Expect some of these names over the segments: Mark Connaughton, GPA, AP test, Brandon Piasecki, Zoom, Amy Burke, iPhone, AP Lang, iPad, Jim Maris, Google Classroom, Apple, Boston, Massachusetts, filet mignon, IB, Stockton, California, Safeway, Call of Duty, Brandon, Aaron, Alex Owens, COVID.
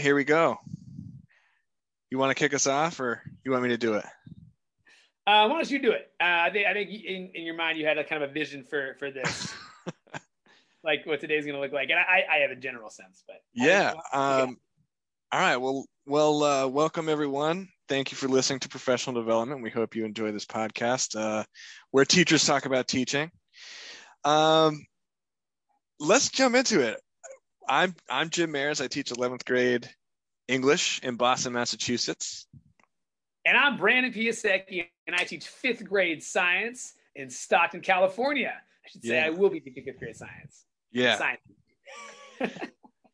right, here we go. You want to kick us off, or you want me to do it? Why don't you do it? I think in your mind you had a kind of a vision for this, like what today's going to look like, and I have a general sense, but yeah. All right. Well, welcome everyone. Thank you for listening to Professional Development. We hope you enjoy this podcast where teachers talk about teaching. Let's jump into it. I'm Jim Maris. I teach 11th grade English in Boston, Massachusetts. And I'm Brandon Piasecki, and I teach 5th grade science in Stockton, California. I should say I will be teaching 5th grade science. Yeah. Science.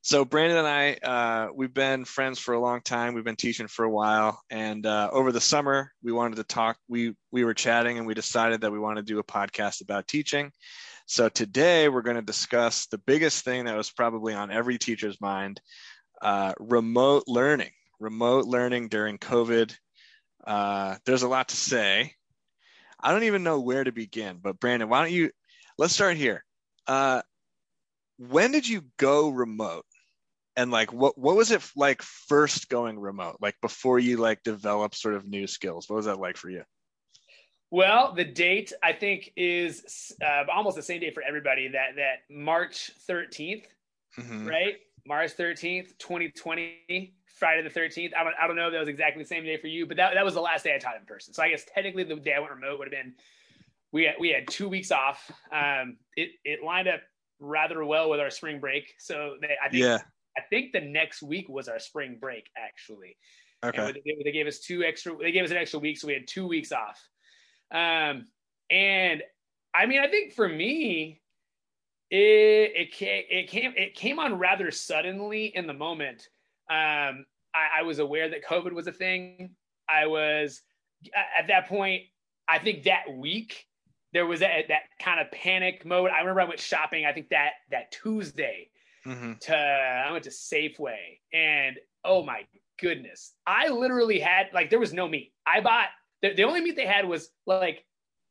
So Brandon and I, we've been friends for a long time. We've been teaching for a while. And over the summer, we wanted to talk. We were chatting, and we decided that we wanted to do a podcast about teaching. So today, we're going to discuss the biggest thing that was probably on every teacher's mind, remote learning during COVID. There's a lot to say. I don't even know where to begin, but Brandon, let's start here. When did you go remote? And like, what was it like first going remote? Like before you like develop sort of new skills, what was that like for you? Well, the date I think is almost the same day for everybody, that March 13th, mm-hmm. right? March 13th, 2020, Friday the 13th. I don't know if that was exactly the same day for you, but that was the last day I taught in person. So I guess technically the day I went remote would have been, we had 2 weeks off. It lined up rather well with our spring break. So I think the next week was our spring break, actually. Okay. And they gave us an extra week. So we had 2 weeks off. And I mean, I think for me, it came on rather suddenly in the moment. I was aware that COVID was a thing. I was at that point, I think that week, there was that kind of panic mode. I remember I went shopping, I think that Tuesday, mm-hmm. I went to Safeway, and oh my goodness. I literally had, like, there was no meat. I bought, the only meat they had was like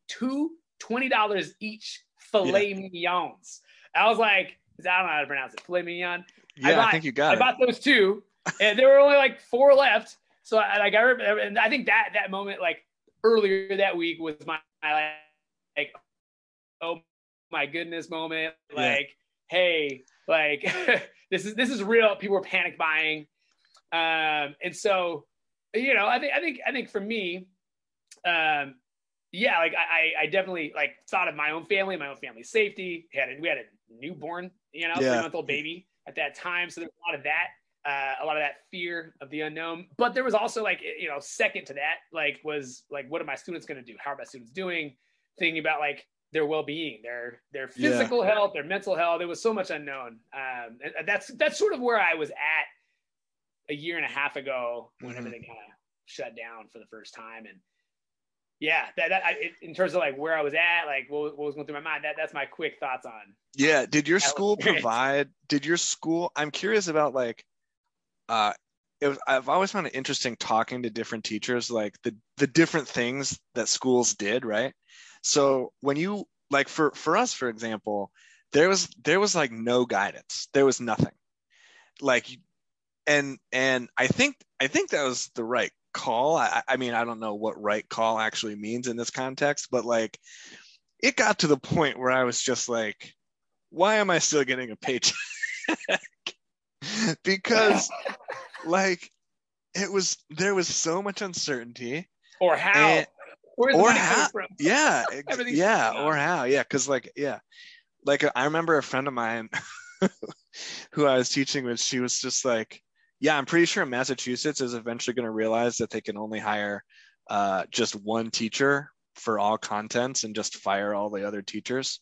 two $20 each filet mignons. I was like, I don't know how to pronounce it. Filet mignon. Yeah, I think you got it. I bought those two, and there were only like four left. So I remember, and I think that moment, like earlier that week, was my like, oh my goodness moment. Like, hey, like this is real. People were panic buying, and so I think for me, like I definitely like thought of my own family's safety. We had a newborn, 3-month-old baby at that time. So there's a lot of that fear of the unknown, but there was also like, second to that, like was like, what are my students going to do? How are my students doing? Thinking about like their well-being, their physical health, their mental health. There was so much unknown. And that's sort of where I was at a year and a half ago when mm-hmm. everything kind of shut down for the first time. And in terms of like where I was at, like what was going through my mind, that's my quick thoughts on. Yeah. Did your school, I'm curious about like, I've always found it interesting talking to different teachers, like the different things that schools did. Right. So when you like, for us, for example, there was like no guidance, there was nothing like, and I think that was the right call. I mean, I don't know what right call actually means in this context, but like it got to the point where I was just like, why am I still getting a paycheck? Because like there was so much uncertainty. Or how? And, or how? From? Yeah. Yeah. Or how? Yeah. Because like, yeah. Like I remember a friend of mine who I was teaching with, she was just like, yeah, I'm pretty sure Massachusetts is eventually going to realize that they can only hire just one teacher for all contents and just fire all the other teachers.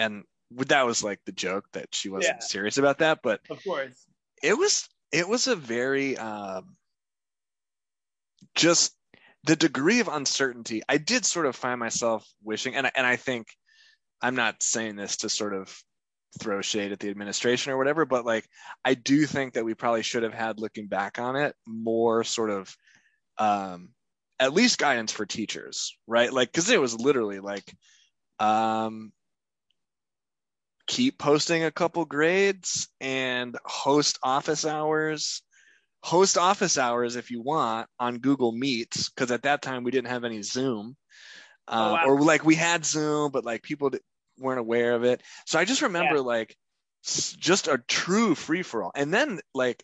And that was like the joke that she wasn't serious about that, but of course it was a very just the degree of uncertainty. I did sort of find myself wishing, and I think I'm not saying this to sort of throw shade at the administration or whatever, but like I do think that we probably should have had, looking back on it, more sort of at least guidance for teachers, right? Like because it was literally like keep posting a couple grades and host office hours host office hours if you want on Google Meets, because at that time we didn't have any Zoom. Or like we had Zoom, but like people weren't aware of it. So I just remember like just a true free for all. And then like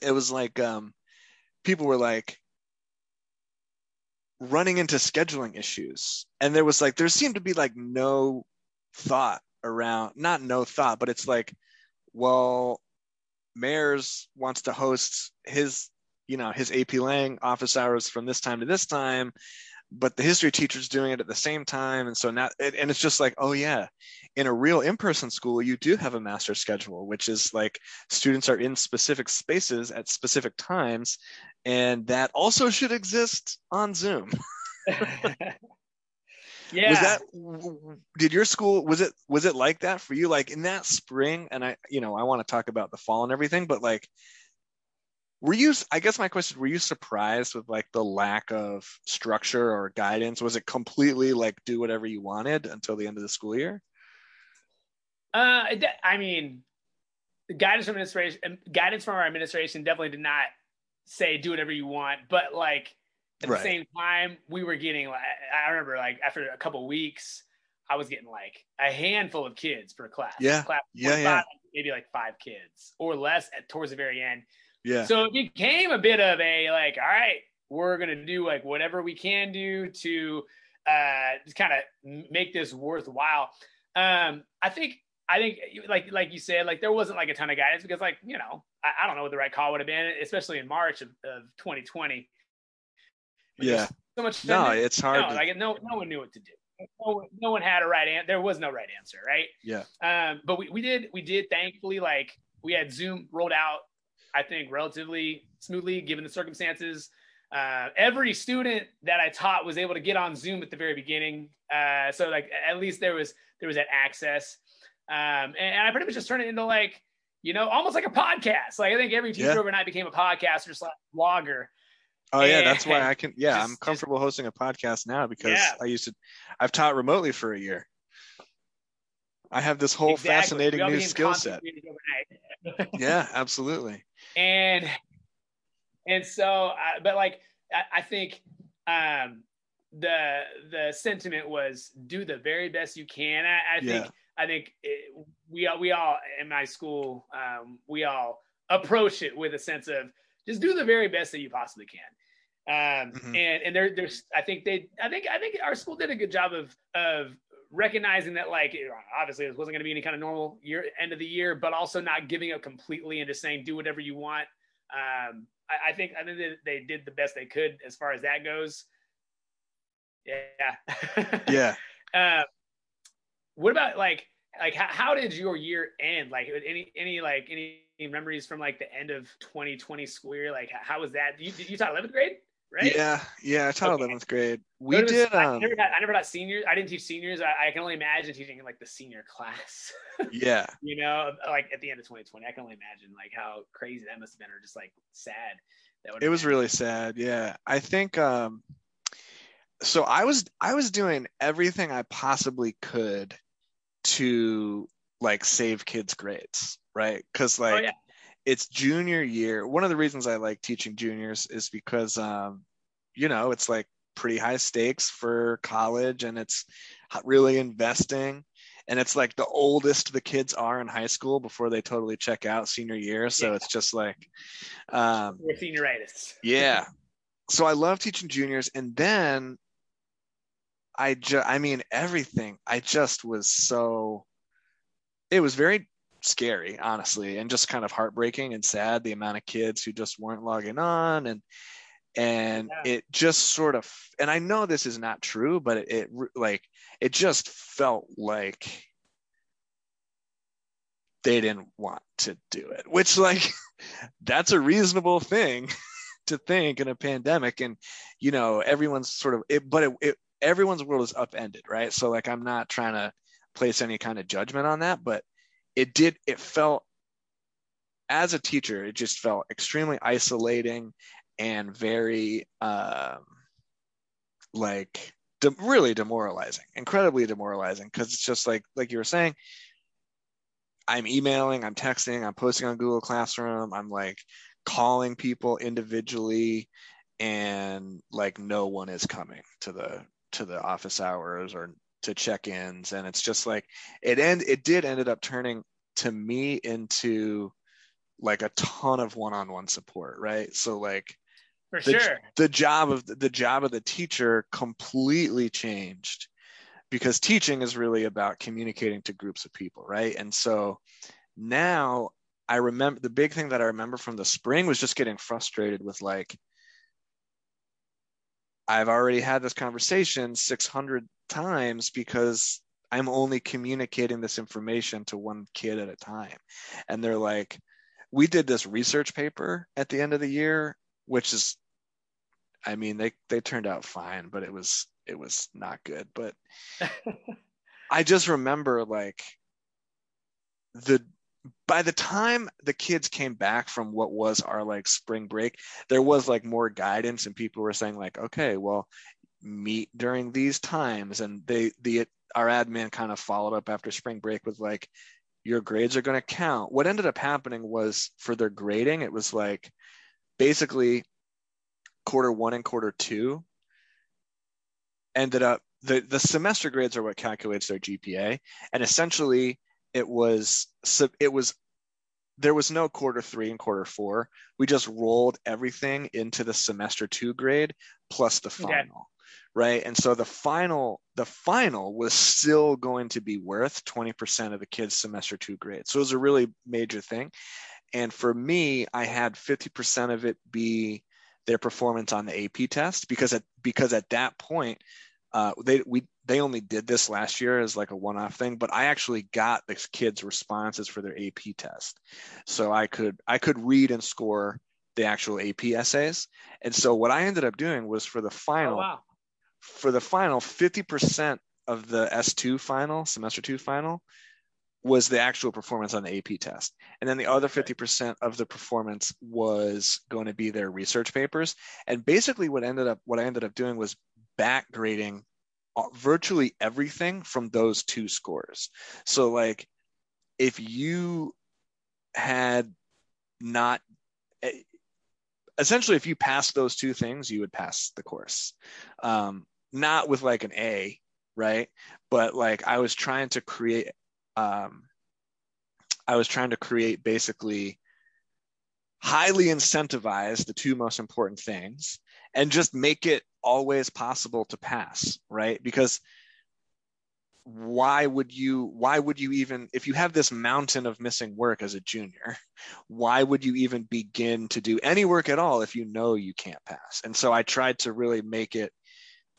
it was like people were like running into scheduling issues, and there was like there seemed to be like no thought around, not no thought, but it's like, well, Maris wants to host his, you know, his AP Lang office hours from this time to this time, but the history teacher's doing it at the same time. And so now, and it's just like, oh yeah, in a real in-person school, you do have a master schedule, which is like students are in specific spaces at specific times. And that also should exist on Zoom. Yeah. Did your school, was it like that for you? Like in that spring, and I, you know, I want to talk about the fall and everything, but like, were you surprised with like the lack of structure or guidance? Was it completely like do whatever you wanted until the end of the school year? I mean, guidance from our administration definitely did not say do whatever you want, but like at the same time, we were getting like, I remember like after a couple of weeks, I was getting like a handful of kids per class. Yeah. Maybe like 5 kids or less towards the very end. Yeah. So it became a bit of a like, all right, we're going to do like whatever we can do to just kind of make this worthwhile. I think like you said, like there wasn't like a ton of guidance because like, you know, I don't know what the right call would have been, especially in March of 2020. Yeah. So much. It's hard. No one knew what to do. No one had a right answer. There was no right answer. Right. Yeah. But we did thankfully, like we had Zoom rolled out, I think relatively smoothly given the circumstances. Every student that I taught was able to get on Zoom at the very beginning. So like, at least there was that access. And I pretty much just turned it into like, you know, almost like a podcast. Like I think every teacher overnight became a podcaster slash blogger. Oh yeah, that's why I can. Yeah, I'm comfortable hosting a podcast now because I've taught remotely for a year. I have this whole fascinating new skill set. Yeah, absolutely. And so, but like I think the sentiment was do the very best you can. I think we all in my school we all approach it with a sense of just do the very best that you possibly can. And there's, I think our school did a good job of recognizing that, like, obviously this wasn't going to be any kind of normal year, end of the year, but also not giving up completely and just saying, do whatever you want. I think they did the best they could as far as that goes. Yeah. What about like how did your year end? Like any memories from like the end of 2020 school year? Like how was that? You taught 11th grade, right? Yeah, I taught 11th grade. We did. I never taught seniors. I didn't teach seniors. I can only imagine teaching like the senior class. Yeah. You know, like at the end of 2020, I can only imagine like how crazy that must have been, or just like sad. It was really sad. Yeah, I think. So I was doing everything I possibly could to like save kids' grades, right? Because like it's junior year. One of the reasons I like teaching juniors is because you know, it's like pretty high stakes for college, and it's really investing, and it's like the oldest the kids are in high school before they totally check out senior year. So it's just like senioritis. Yeah. So I love teaching juniors, and then everything. I just was so, it was very scary, honestly, and just kind of heartbreaking and sad, the amount of kids who just weren't logging on, and it just sort of, and I know this is not true, but it like, it just felt like they didn't want to do it, which like, that's a reasonable thing to think in a pandemic. And, you know, everyone's sort of, everyone's world is upended, right? So like, I'm not trying to place any kind of judgment on that, but it felt, as a teacher, it just felt extremely isolating and very really demoralizing, incredibly demoralizing, because it's just like you were saying, I'm emailing, I'm texting, I'm posting on Google Classroom, I'm like calling people individually, and like no one is coming to the office hours or to check-ins. And it's just like it ended up turning to me into like a ton of one-on-one support, right? So like the job of the teacher completely changed, because teaching is really about communicating to groups of people, right? And so now I remember the big thing that I remember from the spring was just getting frustrated with like, I've already had this conversation 600 times because I'm only communicating this information to one kid at a time. And they're like, we did this research paper at the end of the year, which is, I mean, they turned out fine, but it was not good. But I just remember like by the time the kids came back from what was our like spring break, there was like more guidance, and people were saying like, okay, well, meet during these times. And our admin kind of followed up after spring break with like, your grades are going to count. What ended up happening was for their grading, it was like basically Q1 and Q2 ended up, the semester grades are what calculates their GPA. And essentially there was no Q3 and Q4. We just rolled everything into the semester 2 grade plus the final. Okay. Right. And so the final was still going to be worth 20% of the kids' semester 2 grade. So it was a really major thing. And for me, I had 50% of it be their performance on the AP test, because at that point, they only did this last year as like a one-off thing, but I actually got the kids' responses for their AP test. So I could read and score the actual AP essays. And so what I ended up doing was for the final 50% of the S2 final, semester 2 final, was the actual performance on the AP test. And then the other 50% of the performance was going to be their research papers. And basically what I ended up doing was back grading virtually everything from those 2 scores. So like if you had not, essentially if you passed those 2 things, you would pass the course, not with like an A, right? But like I was trying to create basically highly incentivize the 2 most important things and just make it always possible to pass, right? Because why would you even, if you have this mountain of missing work as a junior, why would you even begin to do any work at all if you know you can't pass? And so I tried to really make it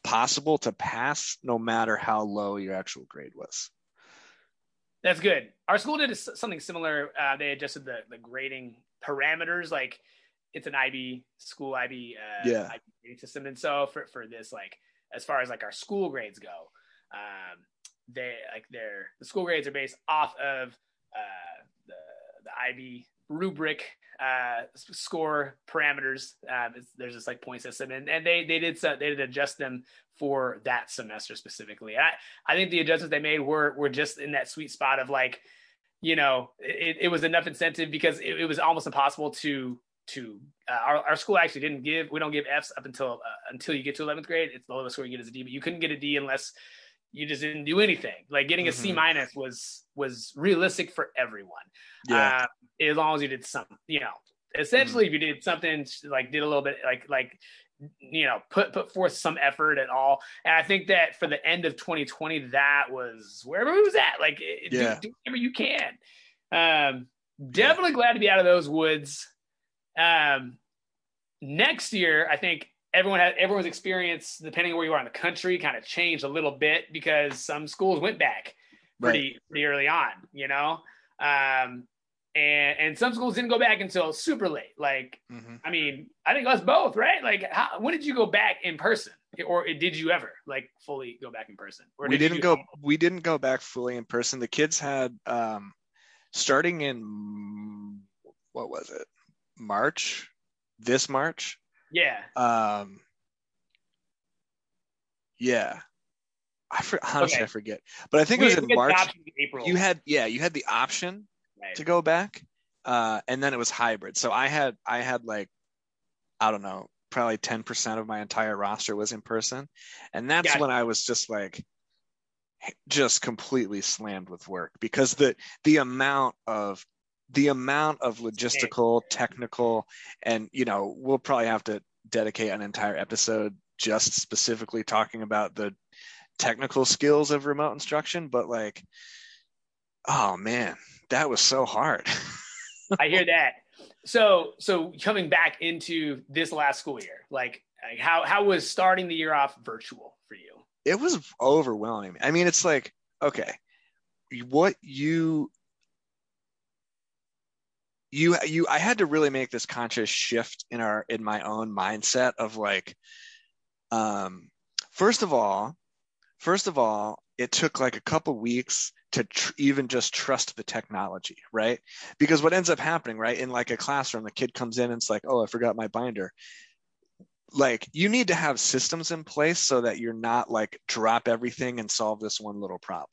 possible to pass no matter how low your actual grade was. That's good. Our school did something similar. They adjusted the grading parameters. Like it's an IB school, IB grading system. And so for this, like, as far as like our school grades go, the school grades are based off of the IB rubric score parameters. There's this like point system, and they did adjust them for that semester specifically. I think the adjustments they made were just in that sweet spot of like, you know, it was enough incentive because it was almost impossible to our school actually didn't give, we don't give Fs up until you get to 11th grade. It's the lowest score you get is a D, but you couldn't get a D unless you just didn't do anything. Like getting a C- was realistic for everyone. Yeah. As long as you did something, you know, essentially if you did something like did a little bit like, you know, put forth some effort at all. And I think that for the end of 2020, that was wherever it was at. Like do whatever you can. Definitely glad to be out of those woods. Next year, I think everyone's experience, depending on where you are in the country, kind of changed a little bit because some schools went back pretty early on, you know? And some schools didn't go back until super late. Like, I mean, I think us both, right? Like, when did you go back in person, or did you ever like fully go back in person? Or we didn't go back fully in person. The kids had, starting in, what was it? March. Yeah. Yeah. I forget, but I think it was in March. You had the option to go back, And then it was hybrid. So I had like, I don't know, probably 10% of my entire roster was in person. And that's when I was just like, just completely slammed with work, because the amount of logistical, technical, and, you know, we'll probably have to dedicate an entire episode just specifically talking about the technical skills of remote instruction. But like, oh man, that was so hard. I hear that. So coming back into this last school year, like how was starting the year off virtual for you? It was overwhelming. I mean, it's like, okay, what you I had to really make this conscious shift in my own mindset of like, first of all, it took like a couple weeks to even just trust the technology, right? Because what ends up happening, right, in like a classroom, the kid comes in and it's like, oh, I forgot my binder. Like, you need to have systems in place so that you're not like, drop everything and solve this one little problem.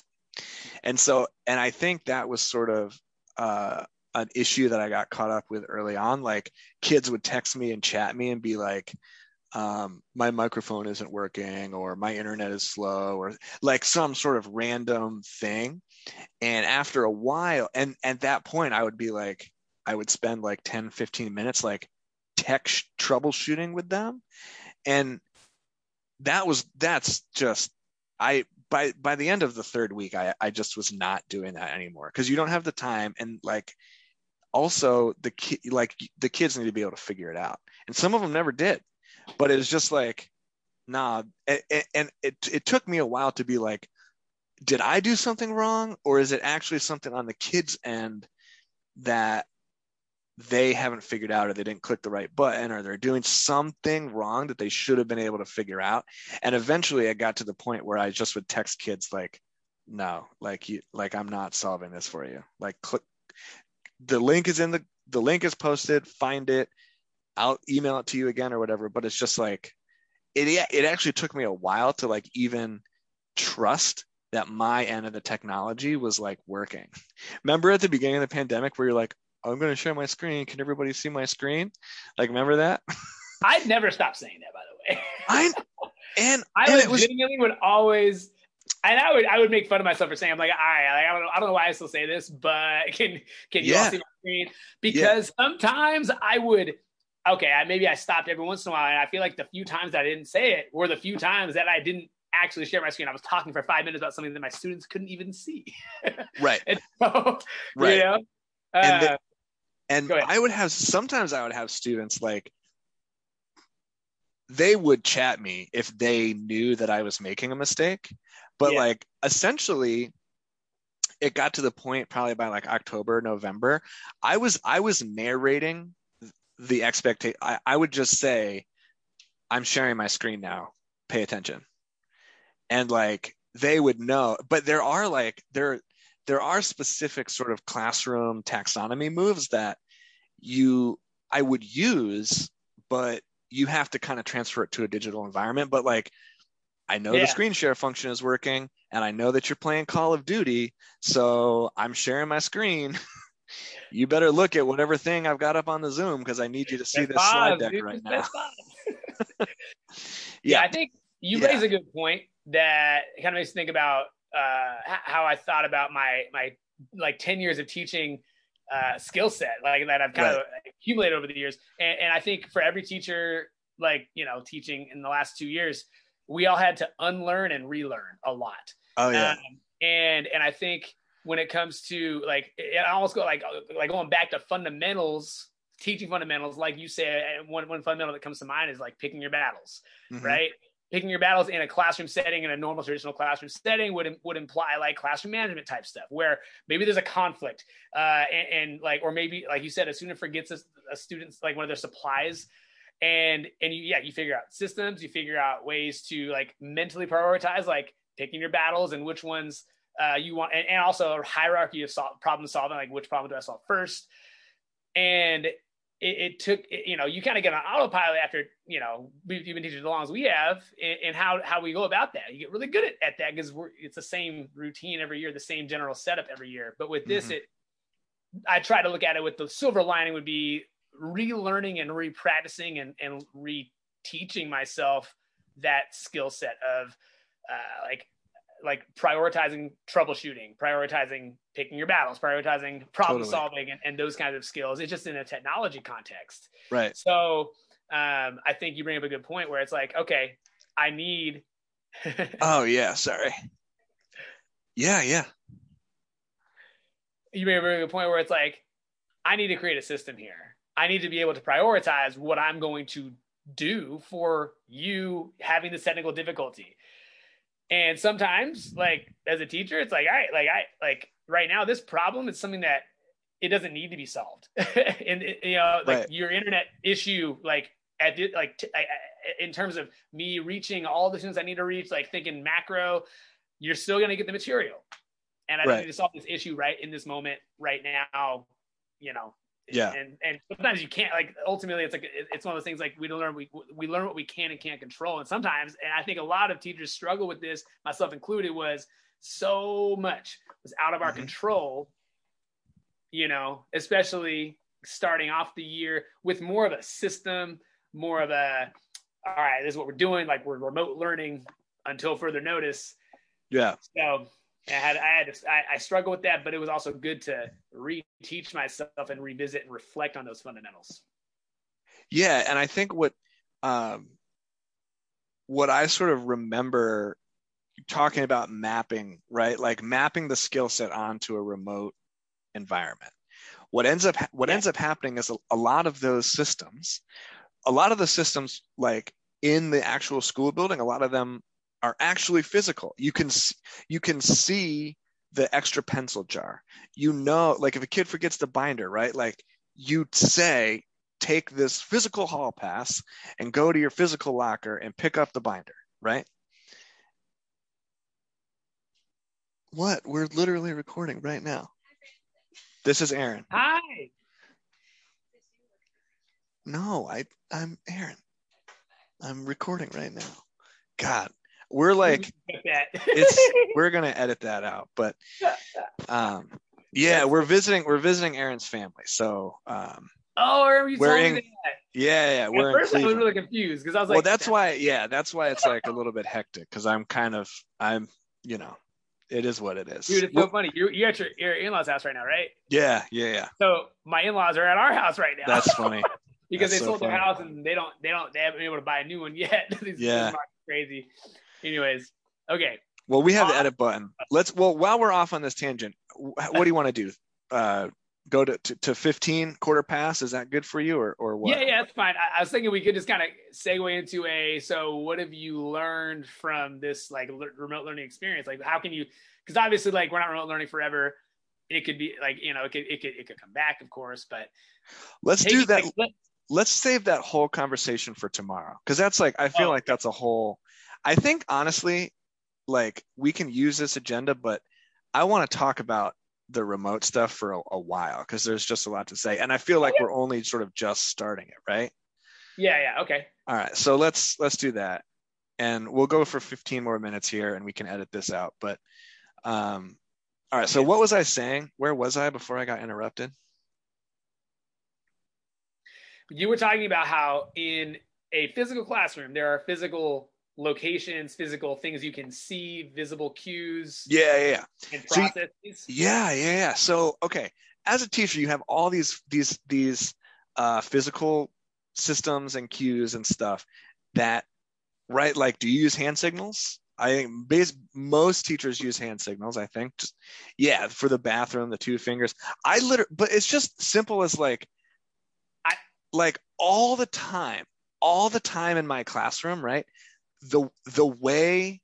And so, and I think that was sort of an issue that I got caught up with early on. Like, kids would text me and chat me and be like, my microphone isn't working, or my internet is slow, or like some sort of random thing. And after a while, and at that point I would be like, I would spend like 10, 15 minutes like tech troubleshooting with them. And that's just, by the end of the third week, I just was not doing that anymore, because you don't have the time. And like, also the kids need to be able to figure it out. And some of them never did. But it was just like, nah, and it took me a while to be like, did I do something wrong? Or is it actually something on the kids' end that they haven't figured out, or they didn't click the right button, or they're doing something wrong that they should have been able to figure out? And eventually I got to the point where I just would text kids like, no, like, you, like, I'm not solving this for you. Like, click, the link is posted, find it. I'll email it to you again or whatever. But it's just like, it actually took me a while to like even trust that my end of the technology was like working. Remember at the beginning of the pandemic where you're like, I'm going to share my screen. Can everybody see my screen? Like, remember that? I'd never stop saying that, by the way. I would make fun of myself for saying, I'm like, all right, like, I don't know why I still say this, but can you all see my screen? Because sometimes I would, maybe I stopped every once in a while, and I feel like the few times that I didn't say it were the few times that I didn't actually share my screen. I was talking for 5 minutes about something that my students couldn't even see. Right. And so, right. You know, and sometimes I would have students like, they would chat me if they knew that I was making a mistake, but like, essentially it got to the point probably by like October, November, I was narrating the expectation. I would just say, I'm sharing my screen now, pay attention. And like, they would know. But there are specific sort of classroom taxonomy moves that I would use, but you have to kind of transfer it to a digital environment. But like, I know the screen share function is working, and I know that you're playing Call of Duty, so I'm sharing my screen. You better look at whatever thing I've got up on the Zoom, because I need you to see this slide deck right now. I think you raise a good point that kind of makes me think about how I thought about my like 10 years of teaching skill set, like that I've kind of accumulated over the years. And I think for every teacher, like, you know, teaching in the last 2 years, we all had to unlearn and relearn a lot. Oh yeah. And I think when it comes to like, I almost go like going back to fundamentals, teaching fundamentals, like you said, one fundamental that comes to mind is like picking your battles, mm-hmm. right? Picking your battles in a classroom setting, in a normal traditional classroom setting would imply like classroom management type stuff, where maybe there's a conflict and like, or maybe like you said, a student forgets a student's like one of their supplies. And you figure out systems, you figure out ways to like mentally prioritize, like picking your battles and which ones you want, and also a hierarchy of problem solving, like which problem do I solve first? And it took, you know, you kind of get on autopilot after, you know, you've been teaching as long as we have, and how we go about that. You get really good at that, because it's the same routine every year, the same general setup every year. But with this, mm-hmm. it I try to look at it with the silver lining would be relearning and repracticing and reteaching myself that skill set of like prioritizing troubleshooting, prioritizing picking your battles, prioritizing problem solving and those kinds of skills. It's just in a technology context. Right. So I think you bring up a good point where it's like, okay, I need. Oh yeah. Sorry. Yeah. Yeah. You bring up a good point where it's like, I need to create a system here. I need to be able to prioritize what I'm going to do for you having this technical difficulty. And sometimes, like, as a teacher, it's like, all right, like right now, this problem is something that it doesn't need to be solved. And, you know, like your internet issue, like, at the, like in terms of me reaching all the students I need to reach, like thinking macro, you're still going to get the material. And I just need to solve this issue right in this moment, right now, you know. Yeah. And sometimes you can't, like, ultimately it's like, it's one of those things, like, we learn what we can and can't control. And sometimes, and I think a lot of teachers struggle with this, myself included, was so much was out of our control, you know, especially starting off the year with more of a system, more of a, all right, this is what we're doing. Like, we're remote learning until further notice. Yeah. So I struggled with that, but it was also good to reteach myself and revisit and reflect on those fundamentals. Yeah. And I think what I sort of remember talking about mapping, right? Like mapping the skill set onto a remote environment. What ends up happening is a lot of the systems like in the actual school building, a lot of them are actually physical. You can see the extra pencil jar. You know, like if a kid forgets the binder, right? Like you say, take this physical hall pass and go to your physical locker and pick up the binder, right? What? We're literally recording right now. This is Aaron. Hi. No, I'm Aaron. I'm recording right now. God. We're like, we're going to edit that out, but yeah, we're visiting Aaron's family. So, we're at first in Cleveland. I was really confused because I was like, well, that's why it's like a little bit hectic. Cause I'm you know, it is what it is. Dude, it's so funny. You're at your in-laws house right now, right? Yeah. Yeah. Yeah. So my in-laws are at our house right now. That's funny. Because that's sold their house and they haven't been able to buy a new one yet. These crazy. Anyways, okay. Well, we have the edit button. While we're off on this tangent, what do you want to do? Go to 15 quarter past. Is that good for you or what? Yeah, that's fine. I was thinking we could just kind of segue into so what have you learned from this like remote learning experience? Like how can you, because obviously like we're not remote learning forever. It could be like, you know, it could come back of course, but. Let's do that. Let's save that whole conversation for tomorrow. Cause that's like, I feel like that's a whole, I think honestly, like we can use this agenda, but I want to talk about the remote stuff for a while because there's just a lot to say. And I feel like we're only sort of just starting it, right? Yeah, yeah, okay. All right, so let's do that. And we'll go for 15 more minutes here and we can edit this out. But all right, so what was I saying? Where was I before I got interrupted? You were talking about how in a physical classroom, there are physical locations, physical things you can see, visible cues. Yeah. And processes. So, yeah. So, okay, as a teacher, you have all these physical systems and cues and stuff that, right? Like, do you use hand signals? I think most teachers use hand signals. I think, for the bathroom, the two fingers. But it's just simple as like all the time in my classroom, right? The way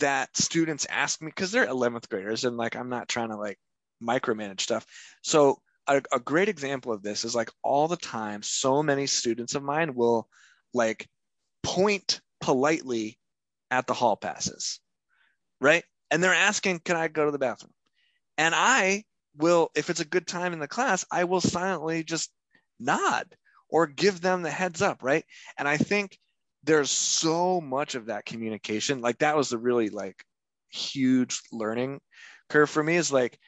that students ask me, because they're 11th graders and like I'm not trying to like micromanage stuff. So a great example of this is like all the time so many students of mine will like point politely at the hall passes, right? And they're asking, can I go to the bathroom? And I will, if it's a good time in the class, I will silently just nod or give them the heads up, right? And I think there's so much of that communication. Like that was the really like huge learning curve for me is like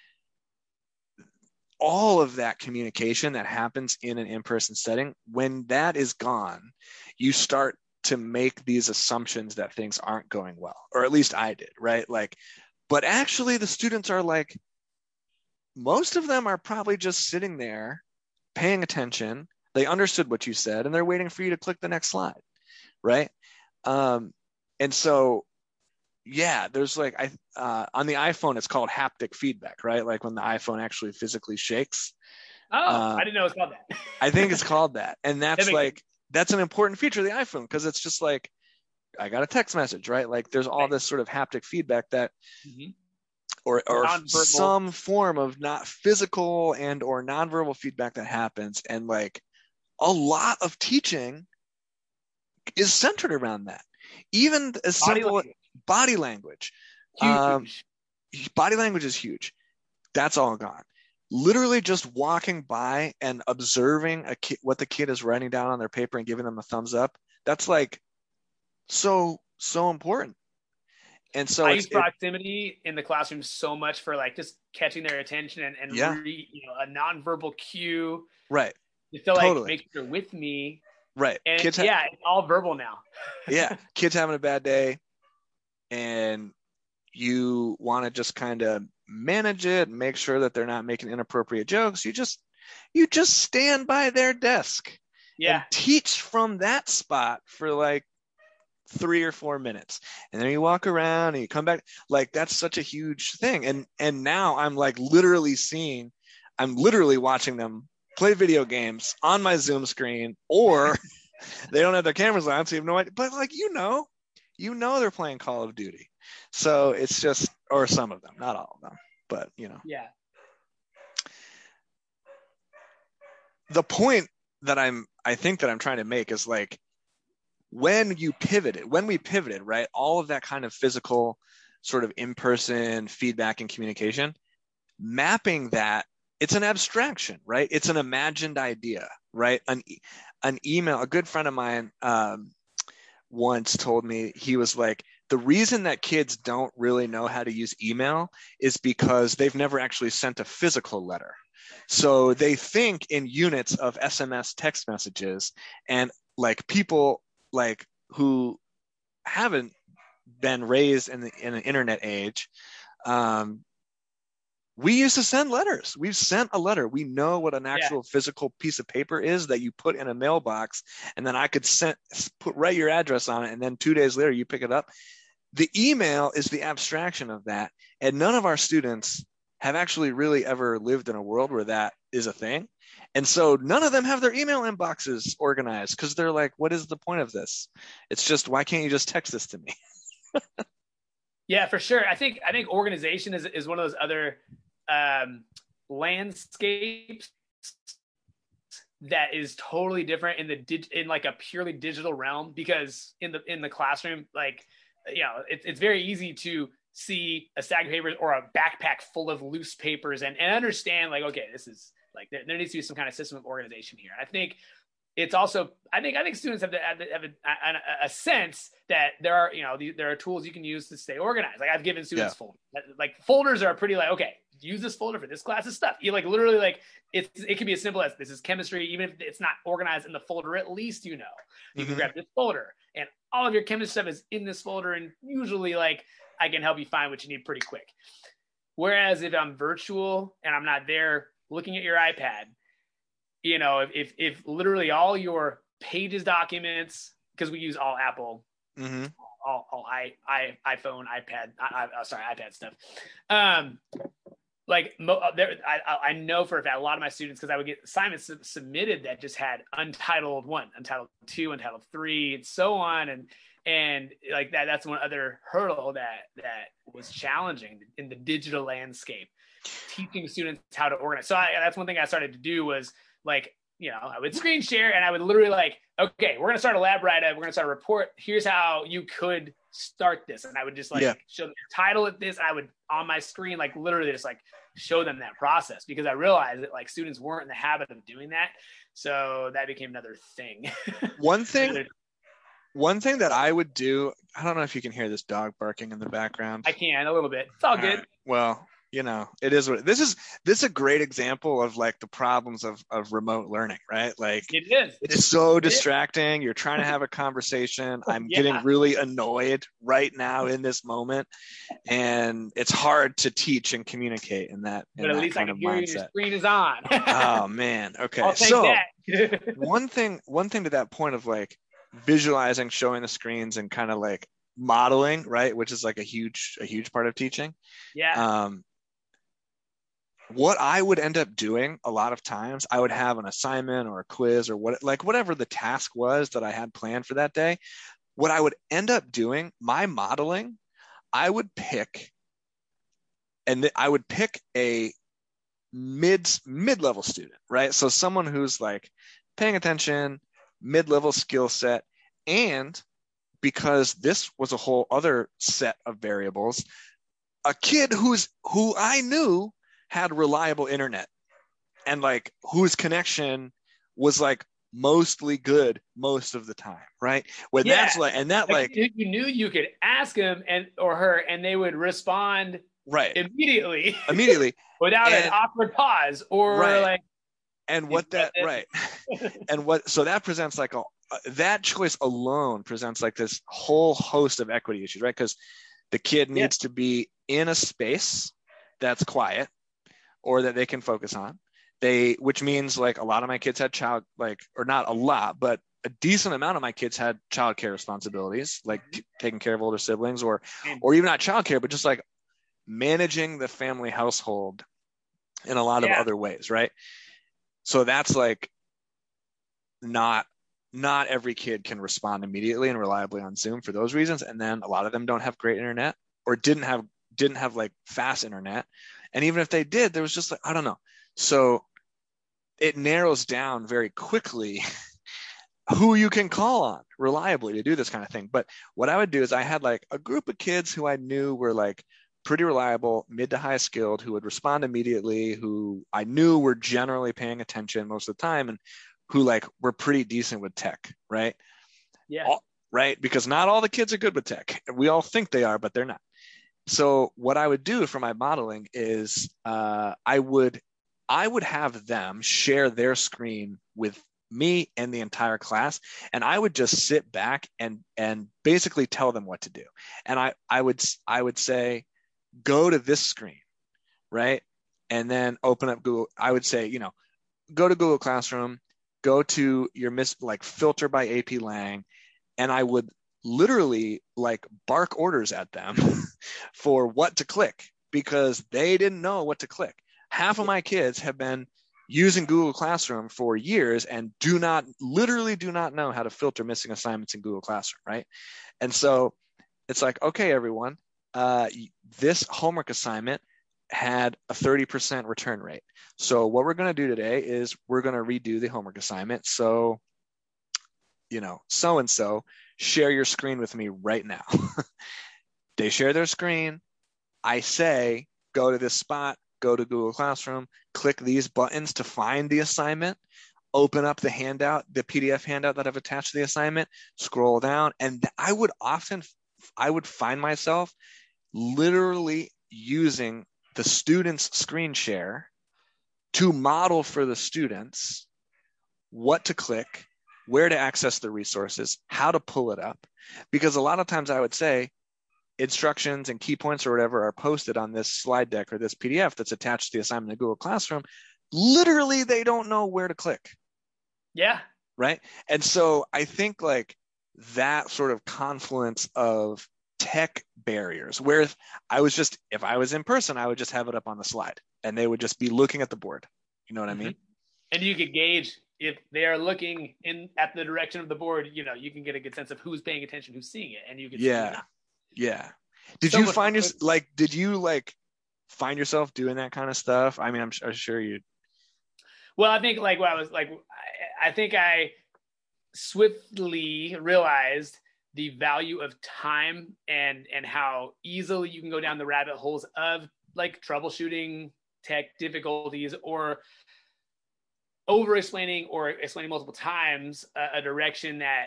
all of that communication that happens in an in-person setting, when that is gone, you start to make these assumptions that things aren't going well, or at least I did, right? Like, but actually the students are like, most of them are probably just sitting there paying attention. They understood what you said and they're waiting for you to click the next slide, right? And so, yeah, there's like, on the iPhone, it's called haptic feedback, right? Like when the iPhone actually physically shakes. Oh, I didn't know it's called that. I think it's called that. And that's like, that's an important feature of the iPhone, because it's just like, I got a text message, right? Like there's all this sort of haptic feedback that, or some form of not physical and or nonverbal feedback that happens. And like a lot of teaching is centered around that. Even as simple body language. Huge. Body language is huge. That's all gone. Literally just walking by and observing a kid, what the kid is writing down on their paper and giving them a thumbs up. That's like so important. And so I use proximity in the classroom so much for like just catching their attention and a nonverbal cue, right? You feel like make sure you're with me, right? And kids it's all verbal now. Yeah, kids having a bad day, and you want to just kind of manage it, make sure that they're not making inappropriate jokes. You just stand by their desk, and teach from that spot for like 3 or 4 minutes, and then you walk around and you come back. Like that's such a huge thing. And now I'm like literally watching them play video games on my Zoom screen, or they don't have their cameras on, so you have no idea. But like you know they're playing Call of Duty. So it's just, or some of them, not all of them, but The point that I think that I'm trying to make is like, when we pivoted, right, all of that kind of physical sort of in-person feedback and communication, mapping that, it's an abstraction, right? It's an imagined idea, right? An email, a good friend of mine once told me, he was like, the reason that kids don't really know how to use email is because they've never actually sent a physical letter. So they think in units of SMS text messages, and like people like who haven't been raised in the internet age, we used to send letters. We've sent a letter. We know what an actual physical piece of paper is that you put in a mailbox, and then I could write your address on it, and then 2 days later you pick it up. The email is the abstraction of that, and none of our students have actually really ever lived in a world where that is a thing. And so none of them have their email inboxes organized, because they're like, what is the point of this? It's just, why can't you just text this to me? Yeah, for sure. I think organization is one of those other landscapes that is totally different in like a purely digital realm, because in the classroom, like, it's very easy to see a stack of papers or a backpack full of loose papers and understand like, okay, this is like, there needs to be some kind of system of organization here. I think it's also, I think students have a sense that there are tools you can use to stay organized. Like I've given students folders, like folders are pretty like, okay, use this folder for this class's stuff. You like literally like it can be as simple as this is chemistry. Even if it's not organized in the folder, at least, you can grab this folder and all of your chemistry stuff is in this folder. And usually like, I can help you find what you need pretty quick. Whereas if I'm virtual and I'm not there looking at your iPad, if literally all your Pages documents, because we use all Apple, all iPhone, iPad, iPad stuff. I know for a fact, a lot of my students, because I would get assignments submitted that just had Untitled 1, Untitled 2, Untitled 3, and so on. And like that's one other hurdle that was challenging in the digital landscape, teaching students how to organize. So that's one thing I started to do was like, I would screen share and I would literally like, okay, we're going to start a lab write-up. We're going to start a report. Here's how you could start this. And I would just like show them the title of this. And I would on my screen, like literally just like show them that process, because I realized that like students weren't in the habit of doing that. So that became another thing. One thing that I would do, I don't know if you can hear this dog barking in the background. I can, a little bit. It's all good. Right. Well, you know, it is what this is a great example of like the problems of remote learning, right? Like it's so distracting. You're trying to have a conversation. I'm getting really annoyed right now in this moment. And it's hard to teach and communicate in that. But at least I can hear you, your screen is on. Oh man. Okay. I'll take that. one thing to that point of like visualizing, showing the screens and kind of like modeling, right? Which is like a huge part of teaching. Yeah. What I would end up doing a lot of times, I would have an assignment or a quiz or whatever the task was that I had planned for that day. What I would end up doing, my modeling, I would pick a mid-level student, right? So someone who's like paying attention, mid-level skill set, and because this was a whole other set of variables, a kid who I knew had reliable internet and like whose connection was like mostly good most of the time, right? When that's like, and that like you knew you could ask him or her and they would respond right immediately without an awkward pause or right. like and what that right and what so that presents like that choice alone presents like this whole host of equity issues, right? Because the kid needs to be in a space that's quiet or that they can focus on. Which means like a lot of my kids had but a decent amount of my kids had childcare responsibilities, like taking care of older siblings or even not childcare, but just like managing the family household in a lot of other ways, right? So that's like not every kid can respond immediately and reliably on Zoom for those reasons. And then a lot of them don't have great internet or didn't have like fast internet. And even if they did, there was just like, I don't know. So it narrows down very quickly who you can call on reliably to do this kind of thing. But what I would do is I had like a group of kids who I knew were like pretty reliable, mid to high skilled, who would respond immediately, who I knew were generally paying attention most of the time and who like were pretty decent with tech, right? Yeah. Right? Because not all the kids are good with tech. We all think they are, but they're not. So what I would do for my modeling is I would have them share their screen with me and the entire class. And I would just sit back and basically tell them what to do. And I would say, go to this screen, right? And then open up Google. I would say, you know, go to Google Classroom, go to your filter by AP Lang. And I would literally like bark orders at them for what to click because they didn't know what to click. Half of my kids have been using Google Classroom for years and do not know how to filter missing assignments in Google Classroom, right? And so it's like, okay, everyone, this homework assignment had a 30% return rate. So what we're going to do today is we're going to redo the homework assignment. So, you know, so-and-so, share your screen with me right now. They share their screen. I say, go to this spot, go to Google Classroom, click these buttons to find the assignment, open up the handout, the PDF handout that I've attached to the assignment, scroll down. And I would find myself literally using the students' screen share to model for the students what to click, where to access the resources, how to pull it up. Because a lot of times I would say, instructions and key points or whatever are posted on this slide deck or this PDF that's attached to the assignment in Google Classroom. Literally, they don't know where to click. Yeah. Right. And so I think like that sort of confluence of tech barriers where if I was in person, I would just have it up on the slide and they would just be looking at the board. You know what I mean? And you could gauge if they are looking at the direction of the board, you know, you can get a good sense of who's paying attention, who's seeing it. And you can Yeah. Did you find yourself doing that kind of stuff? I mean, I'm sure you. Well, I think like I swiftly realized the value of time and how easily you can go down the rabbit holes of like troubleshooting tech difficulties or over explaining or explaining multiple times a direction that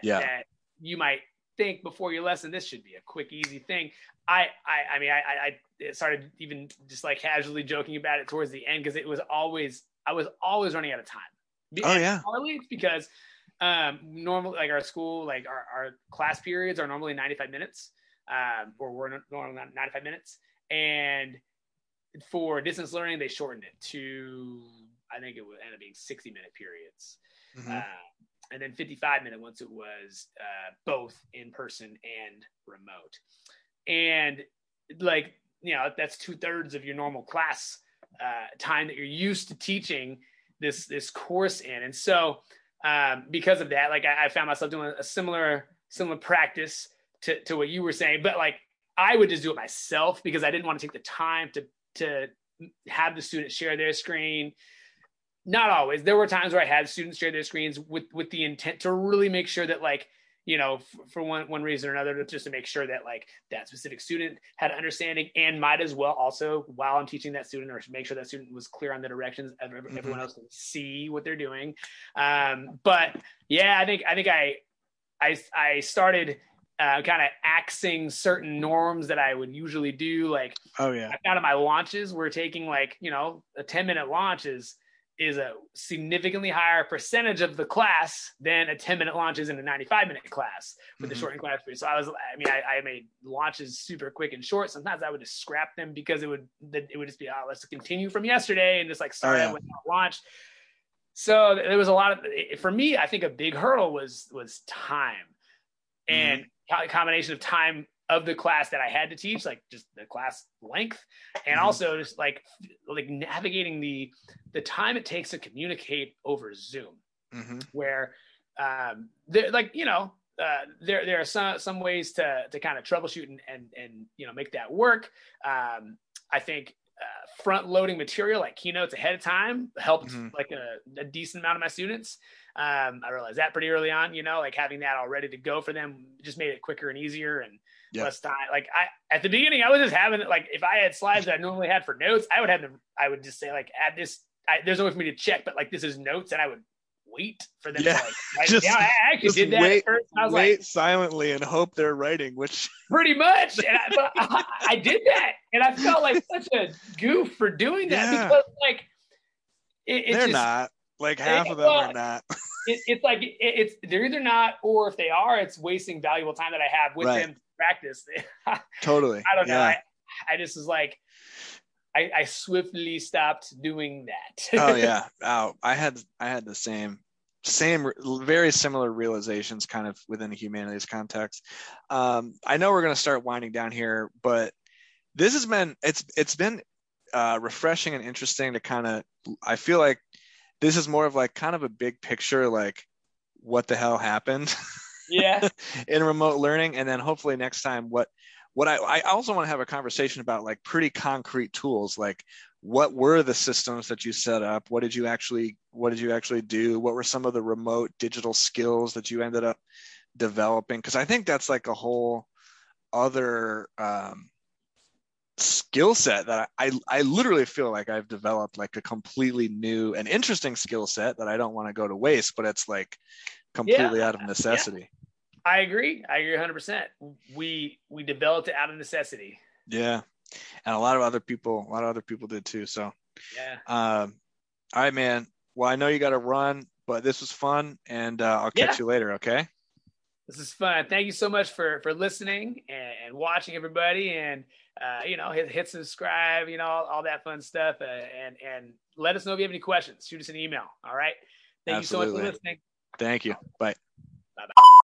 you might think before your lesson. This should be a quick, easy thing. I mean, I started even just like casually joking about it towards the end because it was always, I was always running out of time. Oh yeah. Partly it's because normally like our school, like our class periods are normally 95 minutes or we're normally 95 minutes. And for distance learning, they shortened it to, I think it would end up being 60-minute periods. Mm-hmm. And then 55-minute once it was both in person and remote. And like, you know, that's 2/3 of your normal class time that you're used to teaching this course in. And so because of that, like I found myself doing a similar practice to what you were saying, but like I would just do it myself because I didn't want to take the time to have the students share their screen. Not always. There were times where I had students share their screens with the intent to really make sure that, like, you know, for one reason or another, just to make sure that like that specific student had understanding and might as well also while I'm teaching that student or make sure that student was clear on the directions. Everyone mm-hmm. else can see what they're doing. But yeah, I think I started kind of axing certain norms that I would usually do. Like, oh yeah, I found out my launches were taking like, you know, a 10-minute launch is a significantly higher percentage of the class than a 10-minute launch is in a 95-minute class with mm-hmm. the shortened class period. So I made launches super quick and short. Sometimes I would just scrap them because it would just be, oh, let's continue from yesterday and just like start out with that launch. So there was a lot of, for me, I think a big hurdle was time and mm-hmm. a combination of time of the class that I had to teach, like just the class length, and mm-hmm. also just like navigating the time it takes to communicate over Zoom, mm-hmm. where there, like, you know, there are some ways to kind of troubleshoot and you know make that work. I think front loading material like keynotes ahead of time helped mm-hmm. like a decent amount of my students. I realized that pretty early on, you know, like having that all ready to go for them just made it quicker and easier and yep. less time. Like I, at the beginning, I was just having like, if I had slides that I normally had for notes, I would have them. I would just say like, add this, there's no way for me to check, but like, this is notes. And I would wait for them. Yeah. To, like, just, down. I actually just did that wait, at first. I was wait like, silently and hope they're writing, which pretty much. And I did that. And I felt like such a goof for doing that yeah. because like, it's they're just, not. Like half of them are not. It's like it's they're either not, or if they are, it's wasting valuable time that I have with right. them to practice. Totally. I don't know. Yeah. I just was like, I swiftly stopped doing that. Oh yeah. Oh, I had the same very similar realizations kind of within the humanities context. I know we're gonna start winding down here, but this has been it's been refreshing and interesting to kind of I feel like. This is more of like kind of a big picture, like what the hell happened yeah. in remote learning. And then hopefully next time, what I also want to have a conversation about like pretty concrete tools, like what were the systems that you set up? What did you actually do? What were some of the remote digital skills that you ended up developing? Because I think that's like a whole other skill set that I literally feel like I've developed like a completely new and interesting skill set that I don't want to go to waste, but it's like completely out of necessity. Yeah. I agree 100%. We developed it out of necessity. Yeah. And a lot of other people did too. So yeah. All right, man. Well, I know you got to run, but this was fun and I'll catch you later. Okay. This is fun. Thank you so much for listening and watching, everybody. And, you know, hit subscribe, you know, all that fun stuff. And let us know if you have any questions. Shoot us an email. All right. Thank Absolutely. You so much for listening. Thank you. Bye. Bye-bye.